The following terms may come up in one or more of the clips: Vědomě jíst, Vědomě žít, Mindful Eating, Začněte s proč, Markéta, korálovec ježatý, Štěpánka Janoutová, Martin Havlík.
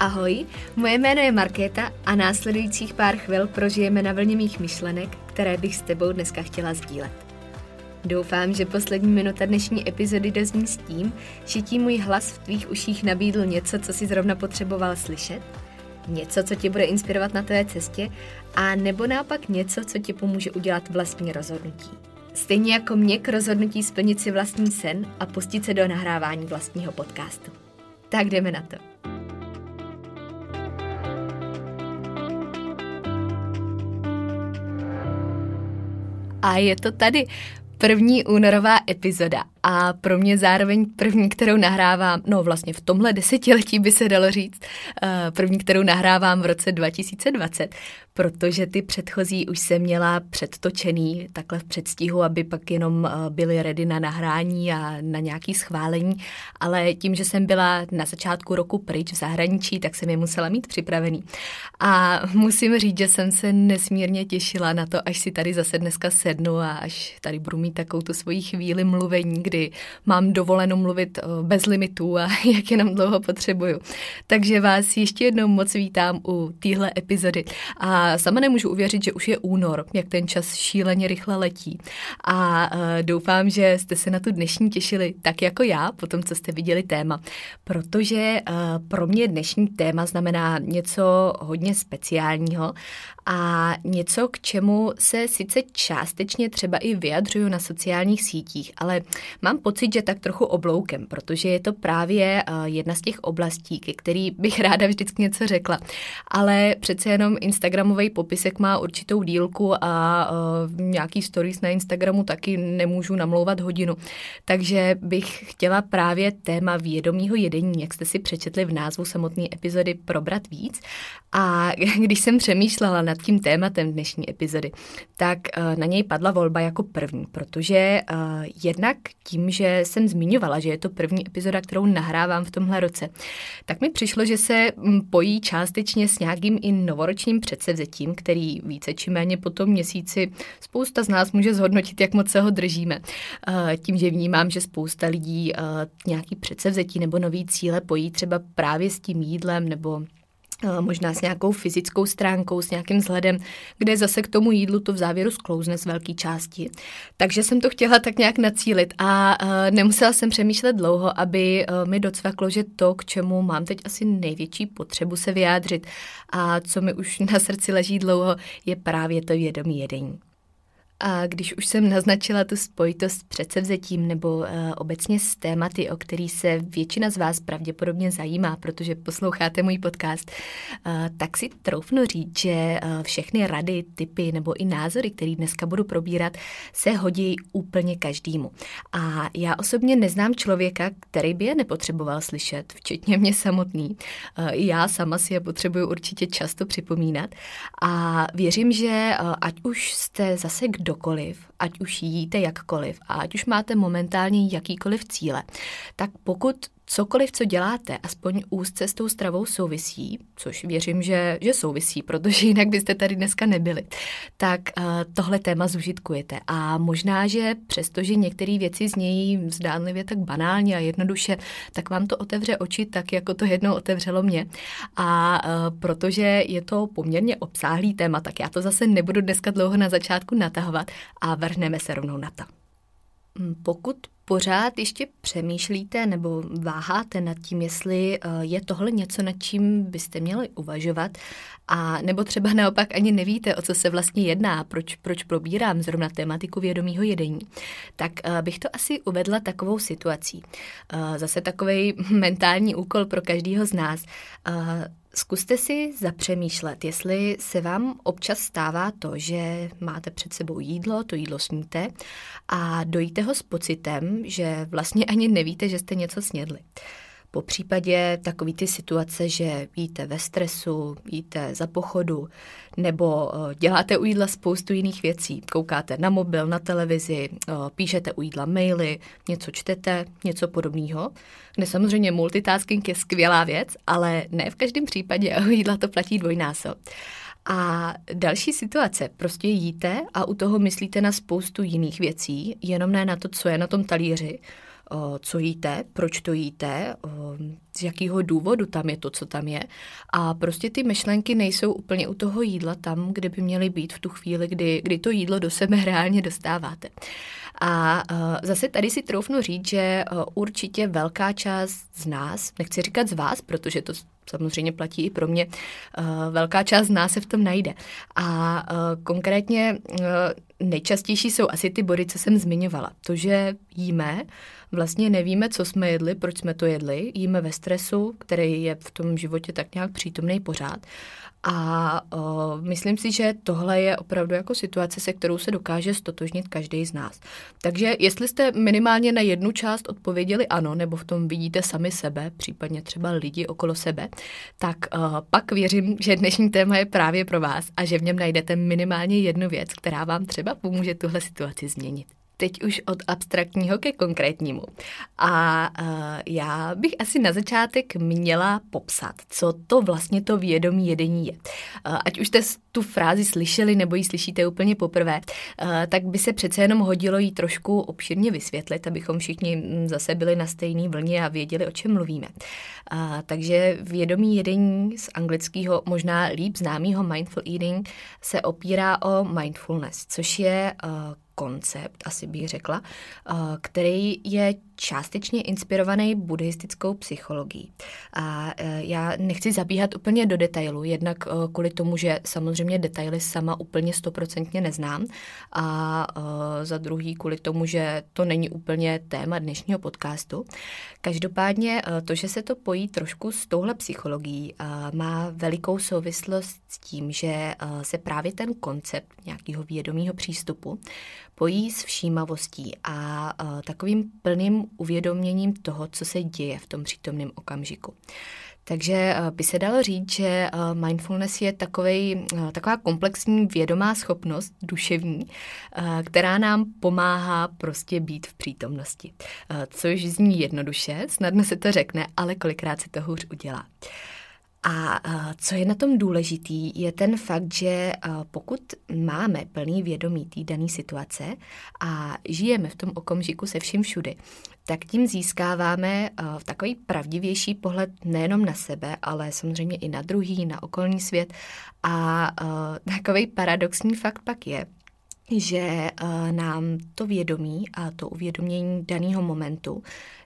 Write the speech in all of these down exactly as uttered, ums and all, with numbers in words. Ahoj, moje jméno je Markéta a následujících pár chvil prožijeme na vlně mých myšlenek, které bych s tebou dneska chtěla sdílet. Doufám, že poslední minuta dnešní epizody dozní s tím, že ti můj hlas v tvých uších nabídl něco, co jsi zrovna potřeboval slyšet, něco, co tě bude inspirovat na tvé cestě, a nebo naopak něco, co ti pomůže udělat vlastní rozhodnutí. Stejně jako mě k rozhodnutí splnit si vlastní sen a pustit se do nahrávání vlastního podcastu. Tak jdeme na to. A je to tady první únorová epizoda a pro mě zároveň první, kterou nahrávám, no vlastně v tomhle desetiletí by se dalo říct, první, kterou nahrávám v roce dva tisíce dvacet, protože ty předchozí už jsem měla předtočený takhle v předstihu, aby pak jenom byly ready na nahrání a na nějaké schválení, ale tím, že jsem byla na začátku roku pryč v zahraničí, tak jsem je musela mít připravený. A musím říct, že jsem se nesmírně těšila na to, až si tady zase dneska sednu a až tady budu mít takovou tu svoji chvíli mluvení, kdy mám dovoleno mluvit bez limitů a jak jenom dlouho potřebuju. Takže vás ještě jednou moc vítám u téhle epizody a sama nemůžu uvěřit, že už je únor, jak ten čas šíleně rychle letí. A doufám, že jste se na tu dnešní těšili tak jako já, po tom, co jste viděli téma. Protože pro mě dnešní téma znamená něco hodně speciálního a něco, k čemu se sice částečně třeba i vyjadřuju na sociálních sítích, ale mám pocit, že tak trochu obloukem, protože je to právě jedna z těch oblastí, ke který bych ráda vždycky něco řekla. Ale přece jenom Instagramový popisek má určitou dílku a uh, nějaký stories na Instagramu taky nemůžu namlouvat hodinu. Takže bych chtěla právě téma vědomího jedení, jak jste si přečetli v názvu samotné epizody, probrat víc. A když jsem přemýšlela nad tím tématem dnešní epizody, tak uh, na něj padla volba jako první, protože uh, jednak tím, že jsem zmiňovala, že je to první epizoda, kterou nahrávám v tomhle roce, tak mi přišlo, že se pojí částečně s nějakým i novoročním předsevzetím, tím, který více či méně po tom měsíci spousta z nás může zhodnotit, jak moc se ho držíme. Tím, že vnímám, že spousta lidí nějaký předsevzetí nebo nový cíle pojí třeba právě s tím jídlem nebo možná s nějakou fyzickou stránkou, s nějakým vzhledem, kde zase k tomu jídlu to v závěru sklouzne z velké části. Takže jsem to chtěla tak nějak nacílit a nemusela jsem přemýšlet dlouho, aby mi docvaklo, že to, k čemu mám teď asi největší potřebu se vyjádřit a co mi už na srdci leží dlouho, je právě to vědomí jedení. A když už jsem naznačila tu spojitost s předsevzetím nebo uh, obecně s tématy, o který se většina z vás pravděpodobně zajímá, protože posloucháte můj podcast, uh, tak si troufnu říct, že uh, všechny rady, tipy nebo i názory, které dneska budu probírat, se hodí úplně každému. A já osobně neznám člověka, který by je nepotřeboval slyšet, včetně mě samotný. Uh, já sama si je potřebuju určitě často připomínat. A věřím, že uh, ať už jste zase kdo Dokoliv, ať už jíte jakkoliv a ať už máte momentálně jakýkoliv cíle, tak pokud cokoliv, co děláte, aspoň úzce s tou stravou souvisí, což věřím, že, že souvisí, protože jinak byste tady dneska nebyli, tak uh, tohle téma zužitkujete. A možná, že přestože některé věci znějí zdánlivě tak banálně a jednoduše, tak vám to otevře oči tak, jako to jednou otevřelo mě. A uh, protože je to poměrně obsáhlý téma, tak já to zase nebudu dneska dlouho na začátku natahovat a vrhneme se rovnou na to. Pokud pořád ještě přemýšlíte nebo váháte nad tím, jestli je tohle něco, nad čím byste měli uvažovat, a nebo třeba naopak ani nevíte, o co se vlastně jedná, proč, proč probírám zrovna tematiku vědomího jedení, tak bych to asi uvedla takovou situací. Zase takovej mentální úkol pro každého z nás. Zkuste si zapřemýšlet, jestli se vám občas stává to, že máte před sebou jídlo, to jídlo sníte a dojíte ho s pocitem, že vlastně ani nevíte, že jste něco snědli. Po případě takový ty situace, že jíte ve stresu, jíte za pochodu, nebo děláte u jídla spoustu jiných věcí. Koukáte na mobil, na televizi, píšete u jídla maily, něco čtete, něco podobného. Kde samozřejmě multitasking je skvělá věc, ale ne v každém případě u jídla to platí dvojnásob. A další situace, prostě jíte a u toho myslíte na spoustu jiných věcí, jenom ne na to, co je na tom talíři, co jíte, proč to jíte, z jakého důvodu tam je to, co tam je. A prostě ty myšlenky nejsou úplně u toho jídla tam, kde by měly být v tu chvíli, kdy, kdy to jídlo do sebe reálně dostáváte. A zase tady si troufnu říct, že určitě velká část z nás, nechci říkat z vás, protože to samozřejmě platí i pro mě, velká část z nás se v tom najde. A konkrétně nejčastější jsou asi ty body, co jsem zmiňovala. To, že jíme, vlastně nevíme, co jsme jedli, proč jsme to jedli, jíme ve stresu, který je v tom životě tak nějak přítomný pořád. A o, myslím si, že tohle je opravdu jako situace, se kterou se dokáže stotožnit každý z nás. Takže jestli jste minimálně na jednu část odpověděli ano, nebo v tom vidíte sami sebe, případně třeba lidi okolo sebe, tak o, pak věřím, že dnešní téma je právě pro vás a že v něm najdete minimálně jednu věc, která vám třeba pomůže tuhle situaci změnit. Teď už od abstraktního ke konkrétnímu. A uh, já bych asi na začátek měla popsat, co to vlastně to vědomí jedení je. Uh, ať už jste tu frázi slyšeli nebo ji slyšíte úplně poprvé, uh, tak by se přece jenom hodilo ji trošku obširně vysvětlit, abychom všichni zase byli na stejné vlně a věděli, o čem mluvíme. Uh, takže vědomí jedení z anglického možná líp známého mindful eating se opírá o mindfulness, což je uh, koncept, asi bych řekla, který je částečně inspirovaný buddhistickou psychologií. A já nechci zabíhat úplně do detailu, jednak kvůli tomu, že samozřejmě detaily sama úplně stoprocentně neznám a za druhý kvůli tomu, že to není úplně téma dnešního podcastu. Každopádně to, že se to pojí trošku s touhle psychologií, má velikou souvislost s tím, že se právě ten koncept nějakého vědomého přístupu pojí s všímavostí a, a takovým plným uvědoměním toho, co se děje v tom přítomném okamžiku. Takže by se dalo říct, že mindfulness je takovej, taková komplexní vědomá schopnost duševní, která nám pomáhá prostě být v přítomnosti. Což zní jednoduše, snadno se to řekne, ale kolikrát se to hůř udělá. A co je na tom důležitý, je ten fakt, že pokud máme plný vědomí té dané situace a žijeme v tom okamžiku se vším všudy, tak tím získáváme takový pravdivější pohled nejenom na sebe, ale samozřejmě i na druhý, na okolní svět. A takový paradoxní fakt pak je, že nám to vědomí a to uvědomění daného momentu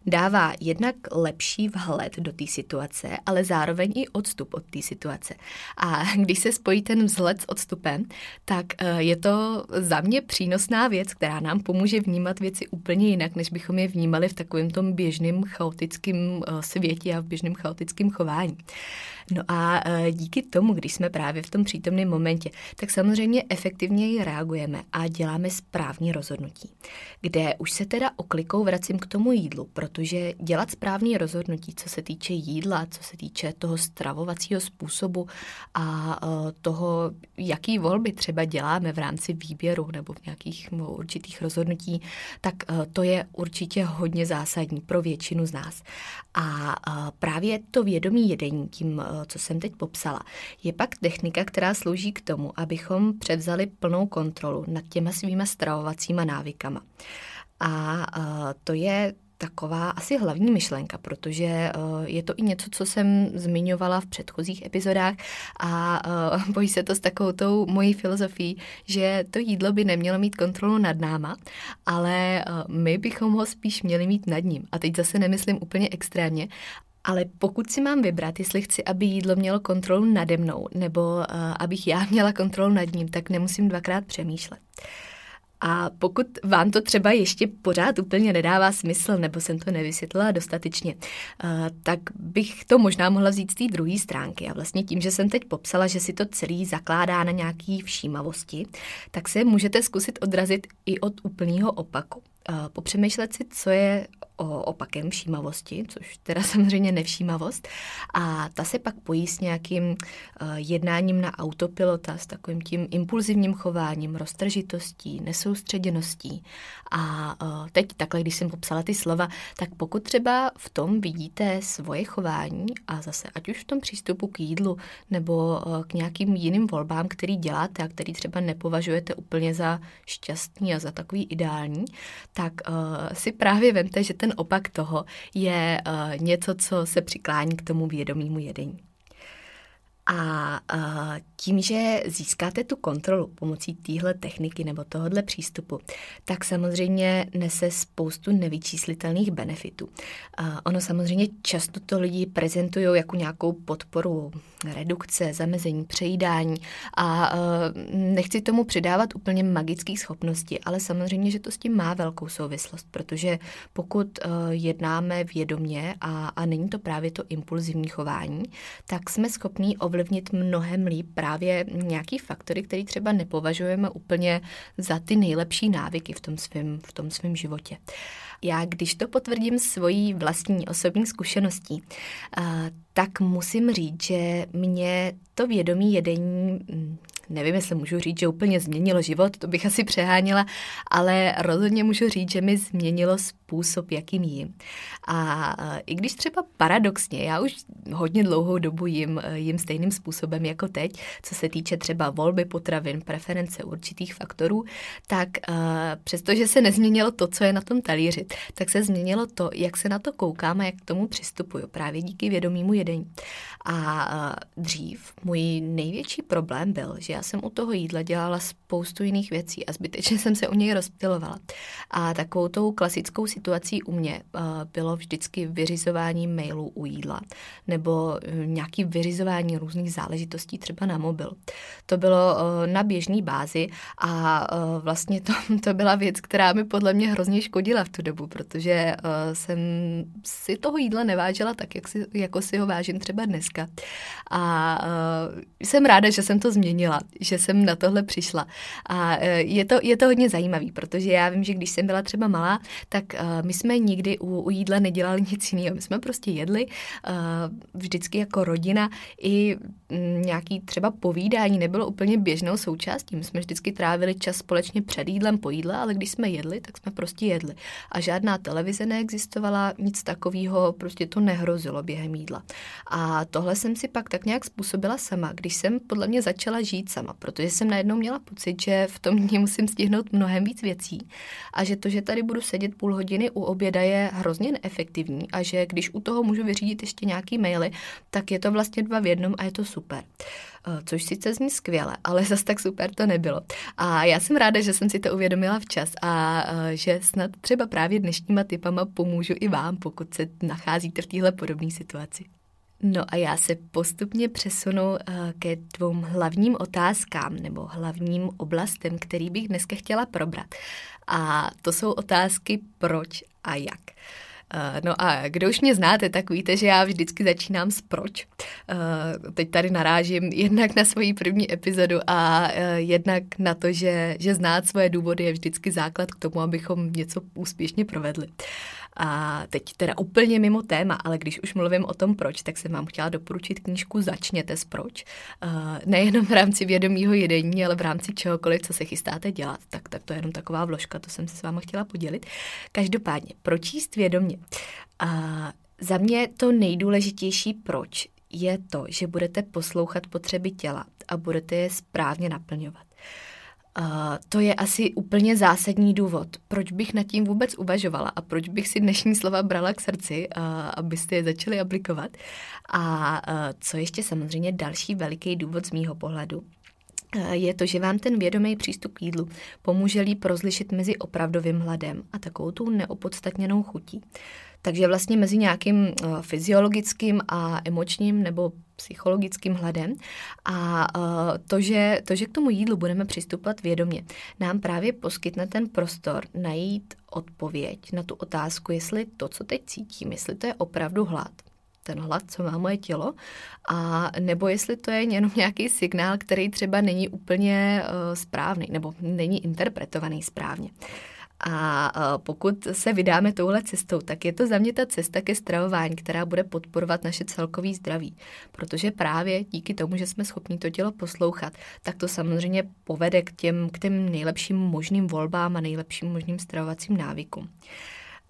dává jednak lepší vhled do té situace, ale zároveň i odstup od té situace. A když se spojí ten vzhled s odstupem, tak je to za mě přínosná věc, která nám pomůže vnímat věci úplně jinak, než bychom je vnímali v takovém tom běžném chaotickém světě a v běžném chaotickém chování. No a díky tomu, když jsme právě v tom přítomném momentě, tak samozřejmě efektivněji reagujeme a děláme správní rozhodnutí. Kde už se teda oklikou vracím k tomu jídlu, protože dělat správné rozhodnutí, co se týče jídla, co se týče toho stravovacího způsobu a toho, jaký volby třeba děláme v rámci výběru nebo v nějakých určitých rozhodnutí, tak to je určitě hodně zásadní pro většinu z nás. A právě to vědomí jedení, tím, co jsem teď popsala, je pak technika, která slouží k tomu, abychom převzali plnou kontrolu nad těma svýma stravovacíma návykama. A to je taková asi hlavní myšlenka, protože je to i něco, co jsem zmiňovala v předchozích epizodách a pojí se to s takovou tou mojí filozofií, že to jídlo by nemělo mít kontrolu nad náma, ale my bychom ho spíš měli mít nad ním. A teď zase nemyslím úplně extrémně, ale pokud si mám vybrat, jestli chci, aby jídlo mělo kontrolu nade mnou nebo uh, abych já měla kontrolu nad ním, tak nemusím dvakrát přemýšlet. A pokud vám to třeba ještě pořád úplně nedává smysl, nebo jsem to nevysvětlila dostatečně, tak bych to možná mohla vzít z té druhé stránky. A vlastně tím, že jsem teď popsala, že si to celý zakládá na nějaký všímavosti, tak se můžete zkusit odrazit i od úplného opaku. Popřemýšlet si, co je opakem všímavosti, což teda samozřejmě nevšímavost. A ta se pak pojí s nějakým jednáním na autopilota, s takovým tím impulzivním chováním, roztržitostí, nesoustředěností. A teď takhle, když jsem popsala ty slova, tak pokud třeba v tom vidíte svoje chování a zase ať už v tom přístupu k jídlu nebo k nějakým jiným volbám, který děláte a který třeba nepovažujete úplně za šťastný a za takový ideální, tak uh, si právě vemte, že ten opak toho je uh, něco, co se přiklání k tomu vědomímu jedení. A uh, tím, že získáte tu kontrolu pomocí téhle techniky nebo tohohle přístupu, tak samozřejmě nese spoustu nevyčíslitelných benefitů. Uh, ono samozřejmě často to lidi prezentují jako nějakou podporu redukce, zamezení, přejídání a uh, nechci tomu přidávat úplně magických schopností, ale samozřejmě, že to s tím má velkou souvislost, protože pokud uh, jednáme vědomě a, a není to právě to impulzivní chování, tak jsme schopní ovlivnit mnohem líp právě nějaký faktory, který třeba nepovažujeme úplně za ty nejlepší návyky v tom svém v tom svém životě. Já, když to potvrdím svojí vlastní osobní zkušeností, tak musím říct, že mě to vědomí jedení, nevím, jestli můžu říct, že úplně změnilo život, to bych asi přehánila, ale rozhodně můžu říct, že mi změnilo způsob, jakým jím. A i když třeba paradoxně, já už hodně dlouhou dobu jím, jím stejným způsobem jako teď, co se týče třeba volby potravin, preference určitých faktorů, tak přestože se nezměnilo to, co je na tom talíři, tak se změnilo to, jak se na to koukám a jak k tomu přistupuju právě díky vědomímu jedení. A dřív můj největší problém byl, že já jsem u toho jídla dělala spoustu jiných věcí a zbytečně jsem se u něj rozptylovala. A takovou tou klasickou situací u mě bylo vždycky vyřizování mailů u jídla nebo nějaký vyřizování různých záležitostí třeba na mobil. To bylo na běžný bázi a vlastně to, to byla věc, která mi podle mě hrozně škodila v tu dobu, protože jsem si toho jídla nevážela tak, jak si, jako si ho vážím třeba dneska. A jsem ráda, že jsem to změnila, že jsem na tohle přišla. A je to, je to hodně zajímavý, protože já vím, že když jsem byla třeba malá, tak my jsme nikdy u, u jídla nedělali nic jiného. My jsme prostě jedli vždycky jako rodina i nějaký třeba povídání nebylo úplně běžnou součástí. My jsme vždycky trávili čas společně před jídlem, po jídle, ale když jsme jedli, tak jsme prostě jedli. A žádná televize neexistovala, nic takového, prostě to nehrozilo během jídla. A tohle jsem si pak tak nějak způsobila sama, když jsem podle mě začala žít sama, protože jsem najednou měla pocit, že v tom dní musím stihnout mnohem víc věcí a že to, že tady budu sedět půl hodiny u oběda, je hrozně neefektivní a že když u toho můžu vyřídit ještě nějaký maily, tak je to vlastně dva v jednom a je to super. Což sice zní skvěle, ale zas tak super to nebylo. A já jsem ráda, že jsem si to uvědomila včas a že snad třeba právě dnešníma tipama pomůžu i vám, pokud se nacházíte v téhle podobné situaci. No a já se postupně přesunu ke dvou hlavním otázkám nebo hlavním oblastem, který bych dneska chtěla probrat. A to jsou otázky proč a jak. No a kdo už mě znáte, tak víte, že já vždycky začínám s proč. Teď tady narážím jednak na svoji první epizodu a jednak na to, že, že znát svoje důvody je vždycky základ k tomu, abychom něco úspěšně provedli. A teď teda úplně mimo téma, ale když už mluvím o tom proč, tak jsem vám chtěla doporučit knížku Začněte s proč. Nejenom v rámci vědomího jedení, ale v rámci čehokoliv, co se chystáte dělat. Tak, tak to je jenom taková vložka, to jsem se s váma chtěla podělit. Každopádně, proč jíst vědomě? A za mě to nejdůležitější proč je to, že budete poslouchat potřeby těla a budete je správně naplňovat. Uh, to je asi úplně zásadní důvod, proč bych nad tím vůbec uvažovala a proč bych si dnešní slova brala k srdci, uh, abyste je začali aplikovat. A uh, co ještě samozřejmě další veliký důvod z mýho pohledu, je to, že vám ten vědomý přístup k jídlu pomůže líp rozlišit mezi opravdovým hladem a takovou tou neopodstatněnou chutí. Takže vlastně mezi nějakým uh, fyziologickým a emočním nebo psychologickým hladem a uh, to, že, to, že k tomu jídlu budeme přistupovat vědomě, nám právě poskytne ten prostor najít odpověď na tu otázku, jestli to, co teď cítím, jestli to je opravdu hlad. Ten hlad, co má moje tělo, a nebo jestli to je jenom nějaký signál, který třeba není úplně uh, správný, nebo není interpretovaný správně. A pokud se vydáme touhle cestou, tak je to za mě ta cesta ke stravování, která bude podporovat naše celkové zdraví. Protože právě díky tomu, že jsme schopni to tělo poslouchat, tak to samozřejmě povede k těm, k těm nejlepším možným volbám a nejlepším možným stravovacím návykům.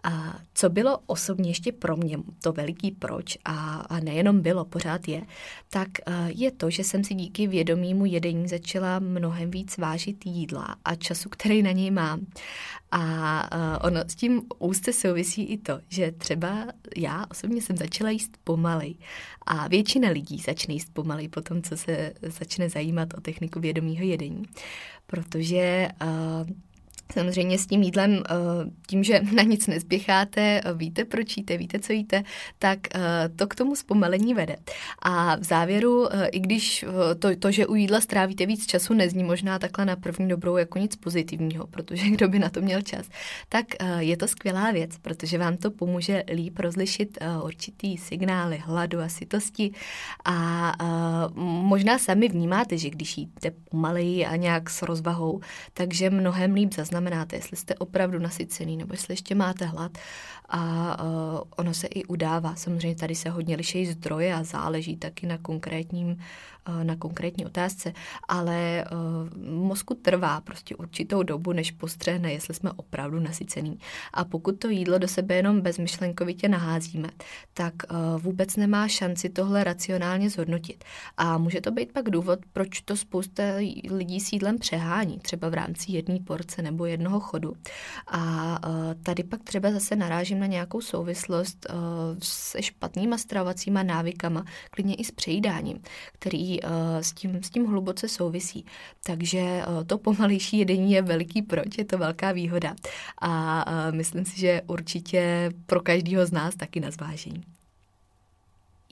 A co bylo osobně ještě pro mě to veliký proč, a, a nejenom bylo, pořád je, tak je to, že jsem si díky vědomímu jedení začala mnohem víc vážit jídla a času, který na něj mám. A ono s tím úzce souvisí i to, že třeba já osobně jsem začala jíst pomalej a většina lidí začne jíst pomalej po tom, co se začne zajímat o techniku vědomího jedení, protože samozřejmě s tím jídlem, tím, že na nic nezběcháte, víte, proč jíte, víte, co jíte, tak to k tomu zpomalení vede. A v závěru, i když to, to že u jídla strávíte víc času, nezní možná takhle na první dobrou jako nic pozitivního, protože kdo by na to měl čas, tak je to skvělá věc, protože vám to pomůže líp rozlišit určitý signály hladu a sytosti. A možná sami vnímáte, že když jíte pomaleji a nějak s rozvahou, takže mnohem líp zaznamenáte, jestli jste opravdu nasycený nebo jestli ještě máte hlad a uh, ono se i udává. Samozřejmě tady se hodně liší zdroje a záleží taky na, konkrétním, uh, na konkrétní otázce, ale uh, mozku trvá prostě určitou dobu, než postřehne, jestli jsme opravdu nasycený. A pokud to jídlo do sebe jenom bezmyšlenkovitě naházíme, tak uh, vůbec nemá šanci tohle racionálně zhodnotit. A může to být pak důvod, proč to spousta lidí s jídlem přehání, třeba v rámci jedné porce nebo jednoho chodu. A tady pak třeba zase narážím na nějakou souvislost se špatnýma stravovacíma návykama, klidně i s přejídáním, který s tím, s tím hluboce souvisí. Takže to pomalejší jedení je veliký proč, je to velká výhoda. A myslím si, že určitě pro každého z nás taky na zvážení.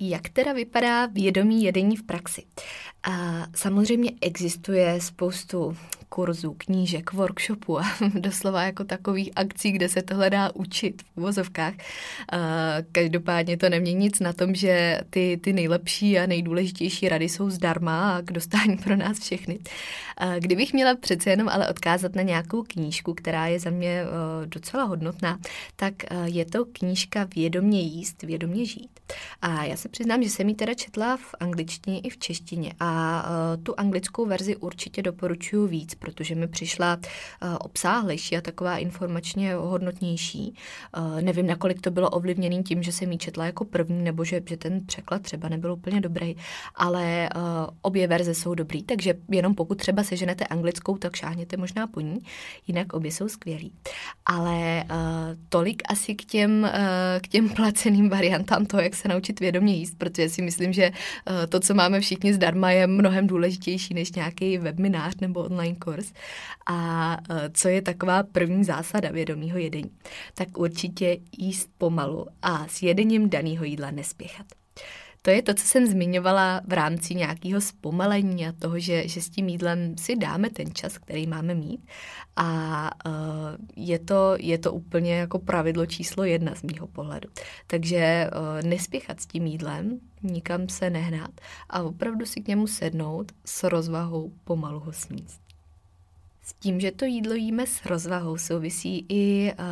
Jak teda vypadá vědomí jedení v praxi? A samozřejmě existuje spoustu kurzů, knížek, workshopů a doslova jako takových akcí, kde se tohle dá učit v uvozovkách. Každopádně to nemění nic na tom, že ty, ty nejlepší a nejdůležitější rady jsou zdarma a k dostání pro nás všechny. Kdybych měla přece jenom ale odkázat na nějakou knížku, která je za mě docela hodnotná, tak je to knížka Vědomě jíst, vědomě žít. A já se přiznám, že jsem ji teda četla v angličtině i v češtině a tu anglickou verzi určitě doporučuji víc, protože mi přišla obsáhlejší a taková informačně hodnotnější. Nevím, nakolik to bylo ovlivněný tím, že jsem ji četla jako první, nebo že, že ten překlad třeba nebyl úplně dobrý, ale obě verze jsou dobrý, takže jenom pokud třeba seženete anglickou, tak šáhněte možná po ní, jinak obě jsou skvělý. Ale tolik asi k těm, k těm placeným variantám toho, jak se naučit vědomě jíst, protože si myslím, že to, co máme všichni zdarma, je mnohem důležitější než nějaký webinář nebo online kurz. A co je taková první zásada vědomího jedení? Tak určitě jíst pomalu a s jedením daného jídla nespěchat. To je to, co jsem zmiňovala v rámci nějakého zpomalení a toho, že, že s tím jídlem si dáme ten čas, který máme mít. A uh, je, to, je to úplně jako pravidlo číslo jedna z mýho pohledu. Takže uh, nespěchat s tím jídlem, nikam se nehnát a opravdu si k němu sednout s rozvahou, pomalu ho sníst. S tím, že to jídlo jíme s rozvahou, souvisí i uh,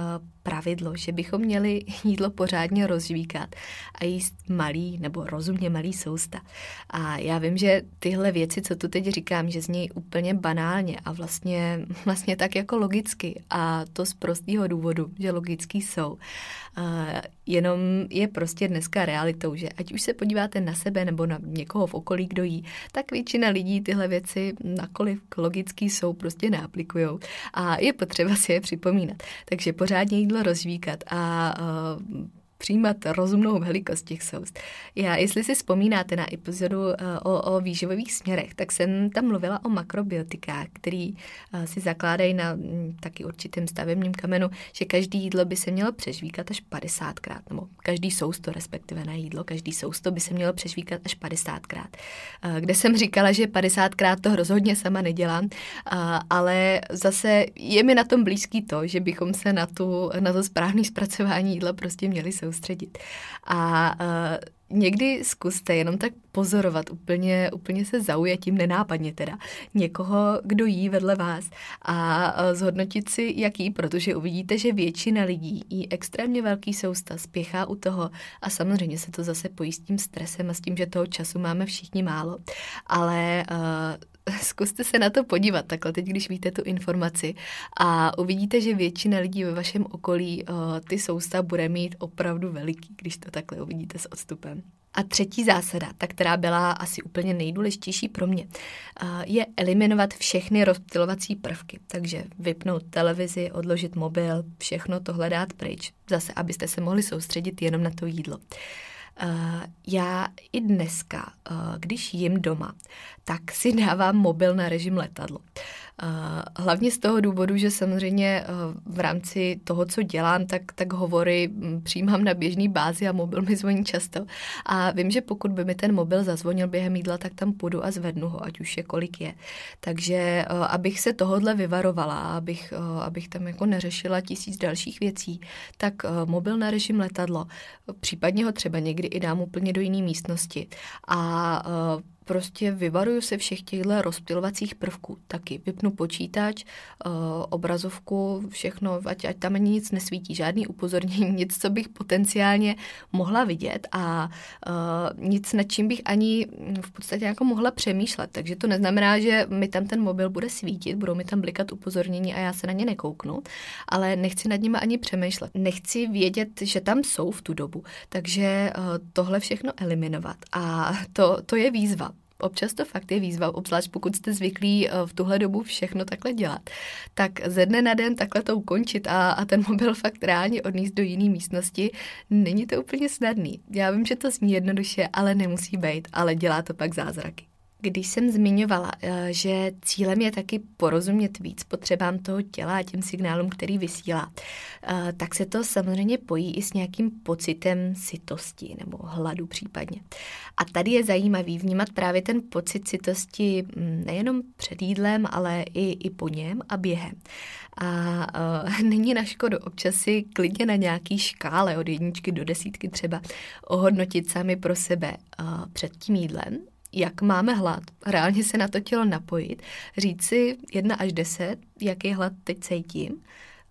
pravidlo, že bychom měli jídlo pořádně rozžvíkat a jíst malý nebo rozumně malý sousta. A já vím, že tyhle věci, co tu teď říkám, že zní úplně banálně a vlastně, vlastně tak jako logicky a to z prostého důvodu, že logický jsou. Uh, jenom je prostě dneska realitou, že ať už se podíváte na sebe nebo na někoho v okolí, kdo jí, tak většina lidí tyhle věci, nakoliv logický jsou, prostě neaplikujou a je potřeba si je připomínat. Takže pořádně jídlo rozžvíkat a uh, přijímat rozumnou velikost těch soust. Já, jestli si vzpomínáte na epizodu uh, o, o výživových směrech, tak jsem tam mluvila o makrobiotikách, který uh, si zakládají na m, taky určitém stavebním kamenu, že každý jídlo by se mělo přežvíkat až padesátkrát, nebo každý sousto, respektive na jídlo, každý sousto by se mělo přežvíkat až padesátkrát. Uh, kde jsem říkala, že padesátkrát to rozhodně sama nedělám, uh, ale zase je mi na tom blízký to, že bychom se na, tu, na to správné zpracování jídla prostě měli soustředit. soustředit. A uh, někdy zkuste jenom tak pozorovat, úplně, úplně se zaujatím, nenápadně teda, někoho, kdo jí vedle vás a uh, zhodnotit si, jak jí, protože uvidíte, že většina lidí jí extrémně velký soustaz, spěchá u toho a samozřejmě se to zase pojí s tím stresem a s tím, že toho času máme všichni málo, ale uh, zkuste se na to podívat takhle teď, když víte tu informaci a uvidíte, že většina lidí ve vašem okolí uh, ty sousta bude mít opravdu veliký, když to takhle uvidíte s odstupem. A třetí zásada, ta, která byla asi úplně nejdůležitější pro mě, je eliminovat všechny rozptylovací prvky. Takže vypnout televizi, odložit mobil, všechno tohle dát pryč, zase, abyste se mohli soustředit jenom na to jídlo. Uh, já i dneska, uh, když jim doma, tak si dávám mobil na režim letadlo. Uh, hlavně z toho důvodu, že samozřejmě uh, v rámci toho, co dělám, tak, tak hovory přijímám na běžný bázi a mobil mi zvoní často. A vím, že pokud by mi ten mobil zazvonil během jídla, tak tam půjdu a zvednu ho, ať už je kolik je. Takže uh, abych se tohodle vyvarovala, abych, uh, abych tam jako neřešila tisíc dalších věcí, tak uh, mobil na režim letadlo, případně ho třeba někdy i dám úplně do jiné místnosti. A uh, prostě vyvaruju se všech těchto rozptylovacích prvků. Taky vypnu počítač, uh, obrazovku, všechno, ať, ať tam ani nic nesvítí, žádný upozornění, nic, co bych potenciálně mohla vidět a uh, nic, nad čím bych ani v podstatě jako mohla přemýšlet. Takže to neznamená, že mi tam ten mobil bude svítit, budou mi tam blikat upozornění a já se na ně nekouknu, ale nechci nad nimi ani přemýšlet. Nechci vědět, že tam jsou v tu dobu. Takže uh, tohle všechno eliminovat. A to, to je výzva. Občas to fakt je výzva, obzvlášť pokud jste zvyklí v tuhle dobu všechno takhle dělat. Tak ze dne na den takhle to ukončit a, a ten mobil fakt reálně odníst do jiné místnosti, není to úplně snadný. Já vím, že to zní jednoduše, ale nemusí být, ale dělá to pak zázraky. Když jsem zmiňovala, že cílem je taky porozumět víc potřebám toho těla a těm signálům, který vysílá, tak se to samozřejmě pojí i s nějakým pocitem sytosti nebo hladu případně. A tady je zajímavý vnímat právě ten pocit sytosti nejenom před jídlem, ale i, i po něm a během. A uh, není na škodu občas si klidně na nějaký škále od jedničky do desítky třeba ohodnotit sami pro sebe uh, před tím jídlem, jak máme hlad, reálně se na to tělo napojit, říct si jedna až deset, jaký hlad teď cítím,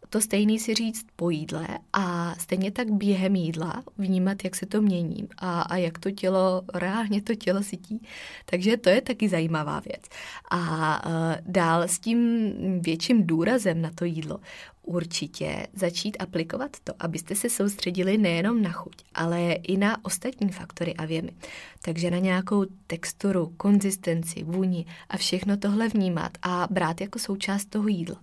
to stejný si říct po jídle a stejně tak během jídla vnímat, jak se to mění a, a jak to tělo, reálně to tělo sytí. Takže to je taky zajímavá věc. A, a dál s tím větším důrazem na to jídlo určitě začít aplikovat to, abyste se soustředili nejenom na chuť, ale i na ostatní faktory a věmy. Takže na nějakou texturu, konzistenci, vůni a všechno tohle vnímat a brát jako součást toho jídla.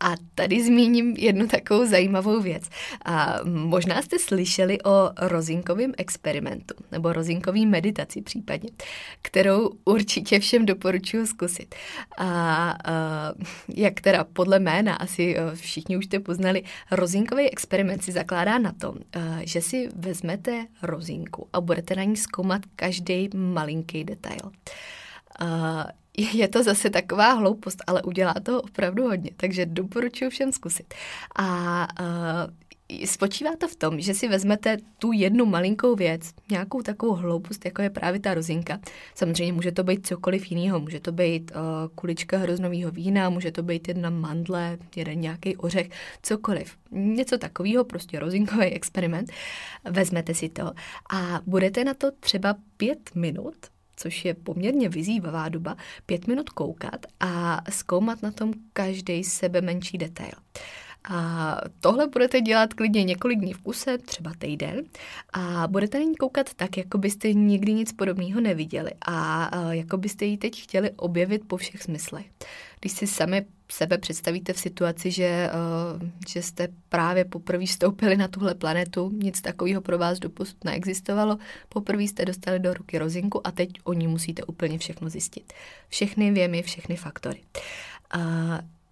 A tady zmíním jednu takovou zajímavou věc. A možná jste slyšeli o rozinkovém experimentu, nebo rozinkové meditaci případně, kterou určitě všem doporučuji zkusit. A, a jak teda podle jména, asi všichni už to poznali, rozinkový experiment si zakládá na tom, že si vezmete rozinku a budete na ní zkoumat každý malinký detail. A, je to zase taková hloupost, ale udělá to opravdu hodně, takže doporučuji všem zkusit. A uh, spočívá to v tom, že si vezmete tu jednu malinkou věc, nějakou takovou hloupost, jako je právě ta rozinka. Samozřejmě může to být cokoliv jiného, může to být uh, kulička hroznového vína, může to být jedna mandle, jeden nějaký ořech, cokoliv. Něco takového, prostě rozinkový experiment. Vezmete si to a budete na to třeba pět minut, což je poměrně vyzývavá doba, pět minut koukat a zkoumat na tom každý sebe menší detail. A tohle budete dělat klidně několik dní v kuse, třeba týden, a budete na ní koukat tak, jako byste nikdy nic podobného neviděli a jako byste ji teď chtěli objevit po všech smyslech. Když si sami sebe představíte v situaci, že, že jste právě poprvé vstoupili na tuhle planetu, nic takového pro vás doposud neexistovalo, poprvé jste dostali do ruky rozinku a teď o ní musíte úplně všechno zjistit. Všechny věmy, všechny faktory. A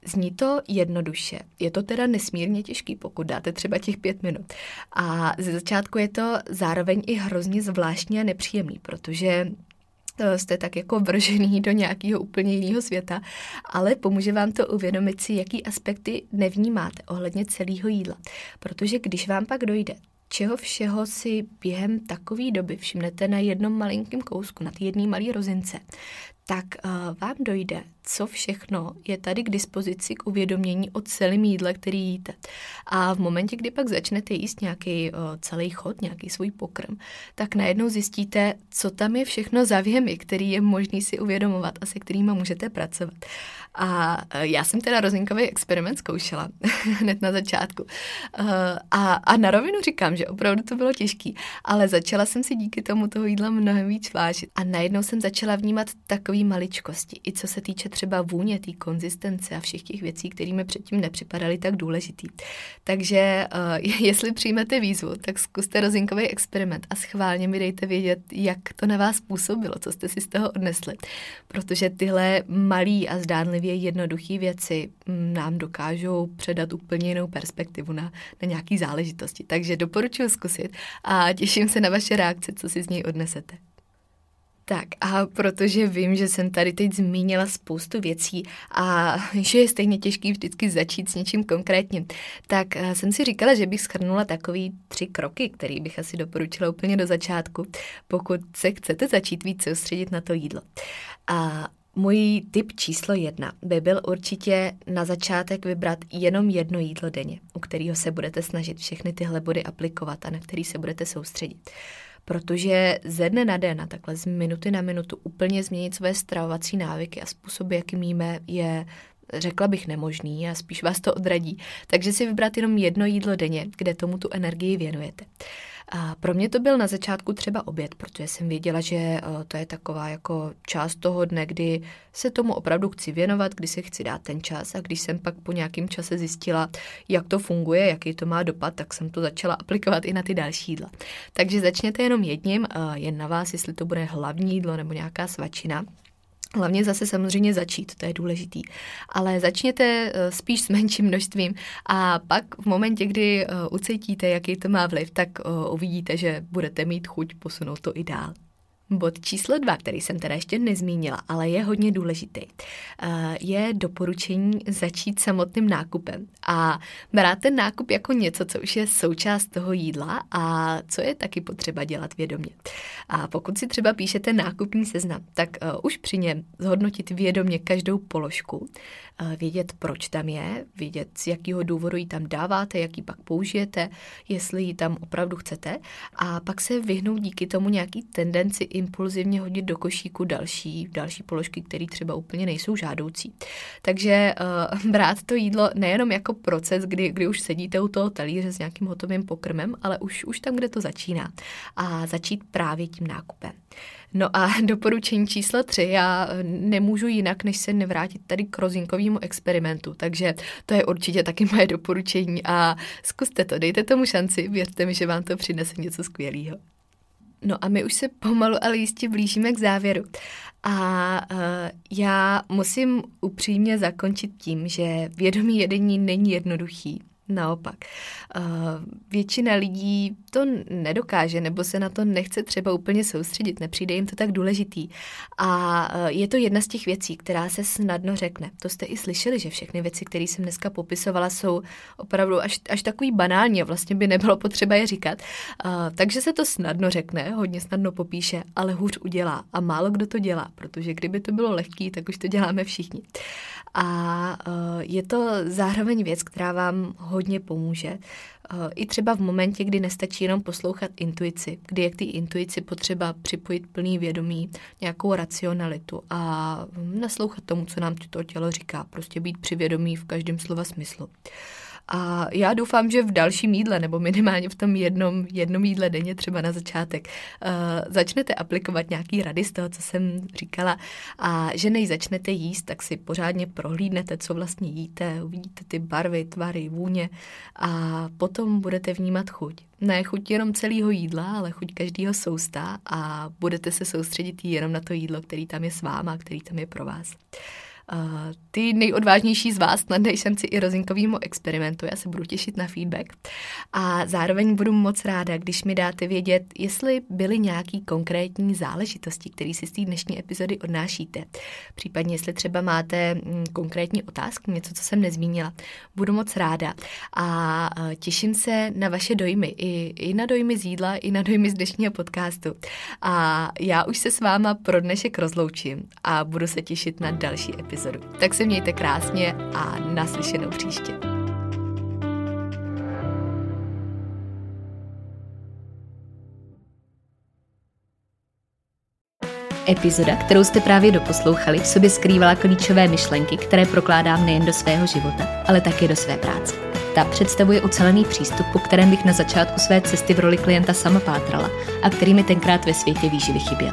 zní to jednoduše. Je to teda nesmírně těžký, pokud dáte třeba těch pět minut. A ze začátku je to zároveň i hrozně zvláštní a nepříjemný, protože jste tak jako vržený do nějakého úplně jiného světa, ale pomůže vám to uvědomit si, jaký aspekty nevnímáte ohledně celého jídla. Protože když vám pak dojde, čeho všeho si během takové doby všimnete na jednom malinkém kousku, na té jedné malé rozince, tak uh, vám dojde, co všechno je tady k dispozici k uvědomění o celém jídle, který jíte. A v momentě, kdy pak začnete jíst nějaký uh, celý chod, nějaký svůj pokrm, tak najednou zjistíte, co tam je všechno za vjemy, který je možný si uvědomovat a se kterýma můžete pracovat. A uh, já jsem teda rozinkový experiment zkoušela hned na začátku. Uh, a, a na rovinu říkám, že opravdu to bylo těžký, ale začala jsem si díky tomu toho jídla mnohem víc vážit. A najednou jsem začala vnímat takový maličkosti, i co se týče třeba vůně, té konzistence a všech těch věcí, které mi předtím nepřipadaly tak důležitý. Takže uh, jestli přijmete výzvu, tak zkuste rozinkový experiment a schválně mi dejte vědět, jak to na vás působilo, co jste si z toho odnesli. Protože tyhle malé a zdánlivě jednoduché věci nám dokážou předat úplně jinou perspektivu na, na nějaké záležitosti. Takže doporučuji zkusit a těším se na vaše reakce, co si z něj odnesete. Tak a protože vím, že jsem tady teď zmínila spoustu věcí a že je stejně těžký vždycky začít s něčím konkrétním, tak jsem si říkala, že bych shrnula takový tři kroky, který bych asi doporučila úplně do začátku, pokud se chcete začít víc soustředit na to jídlo. A můj tip číslo jedna by byl určitě na začátek vybrat jenom jedno jídlo denně, u kterého se budete snažit všechny tyhle body aplikovat a na který se budete soustředit. Protože ze dne na den a takhle z minuty na minutu úplně změnit své stravovací návyky a způsoby, jakým jíme, je, řekla bych, nemožný a spíš vás to odradí. Takže si vybrat jenom jedno jídlo denně, kde tomu tu energii věnujete. A pro mě to byl na začátku třeba oběd, protože jsem věděla, že to je taková jako část toho dne, kdy se tomu opravdu chci věnovat, kdy se chci dát ten čas a když jsem pak po nějakém čase zjistila, jak to funguje, jaký to má dopad, tak jsem to začala aplikovat i na ty další jídla. Takže začněte jenom jedním, jen na vás, jestli to bude hlavní jídlo nebo nějaká svačina. Hlavně zase samozřejmě začít, to je důležitý. Ale začněte spíš s menším množstvím a pak v momentě, kdy ucítíte, jaký to má vliv, tak uvidíte, že budete mít chuť posunout to i dál. Bod číslo dva, který jsem teda ještě nezmínila, ale je hodně důležitý, je doporučení začít samotným nákupem a brát ten nákup jako něco, co už je součást toho jídla a co je taky potřeba dělat vědomě. A pokud si třeba píšete nákupní seznam, tak už při něm zhodnotit vědomě každou položku, vědět, proč tam je, vědět, z jakého důvodu ji tam dáváte, jaký pak použijete, jestli ji tam opravdu chcete a pak se vyhnout díky tomu nějaký tendenci impulzivně hodit do košíku další, další položky, které třeba úplně nejsou žádoucí. Takže uh, brát to jídlo nejenom jako proces, kdy, kdy už sedíte u toho talíře s nějakým hotovým pokrmem, ale už, už tam, kde to začíná. A začít právě tím nákupem. No a doporučení číslo tři, já nemůžu jinak, než se nevrátit tady k rozinkovému experimentu, takže to je určitě taky moje doporučení a zkuste to, dejte tomu šanci, věřte mi, že vám to přinese něco skvělého. No a my už se pomalu, ale jistě blížíme k závěru. A uh, já musím upřímně zakončit tím, že vědomí jedení není jednoduchý. Naopak. Uh, většina lidí to nedokáže nebo se na to nechce třeba úplně soustředit, nepřijde jim to tak důležitý. A uh, je to jedna z těch věcí, která se snadno řekne. To jste i slyšeli, že všechny věci, které jsem dneska popisovala, jsou opravdu až, až takový banální a vlastně by nebylo potřeba je říkat. Uh, takže se to snadno řekne, hodně snadno popíše, ale hůř udělá. A málo kdo to dělá, protože kdyby to bylo lehký, tak už to děláme všichni. A uh, je to zároveň věc, která vám hodně pomůže. I třeba v momentě, kdy nestačí jenom poslouchat intuici, kdy je k té intuici potřeba připojit plný vědomí, nějakou racionalitu a naslouchat tomu, co nám to tělo říká, prostě být při vědomí v každém slova smyslu. A já doufám, že v dalším jídle, nebo minimálně v tom jednom, jednom jídle denně, třeba na začátek, uh, začnete aplikovat nějaký rady z toho, co jsem říkala. A že než začnete jíst, tak si pořádně prohlídnete, co vlastně jíte, uvidíte ty barvy, tvary, vůně a potom budete vnímat chuť. Ne chuť jenom celého jídla, ale chuť každého sousta a budete se soustředit jenom na to jídlo, který tam je s váma, který tam je pro vás. Uh, ty nejodvážnější z vás, nadej jsem si i rozinkovýmu experimentu, já se budu těšit na feedback. A zároveň budu moc ráda, když mi dáte vědět, jestli byly nějaké konkrétní záležitosti, které si z té dnešní epizody odnášíte. Případně, jestli třeba máte konkrétní otázku, něco, co jsem nezmínila. Budu moc ráda a těším se na vaše dojmy, i, i na dojmy z jídla, i na dojmy z dnešního podcastu. A já už se s váma pro dnešek rozloučím a budu se těšit na další epizodu. Tak se mějte krásně a naslyšenou příště. Epizoda, kterou jste právě doposlouchali, v sobě skrývala klíčové myšlenky, které prokládám nejen do svého života, ale také do své práce. Ta představuje ucelený přístup, po kterém bych na začátku své cesty v roli klienta sama pátrala a který mi tenkrát ve světě výživy chyběl.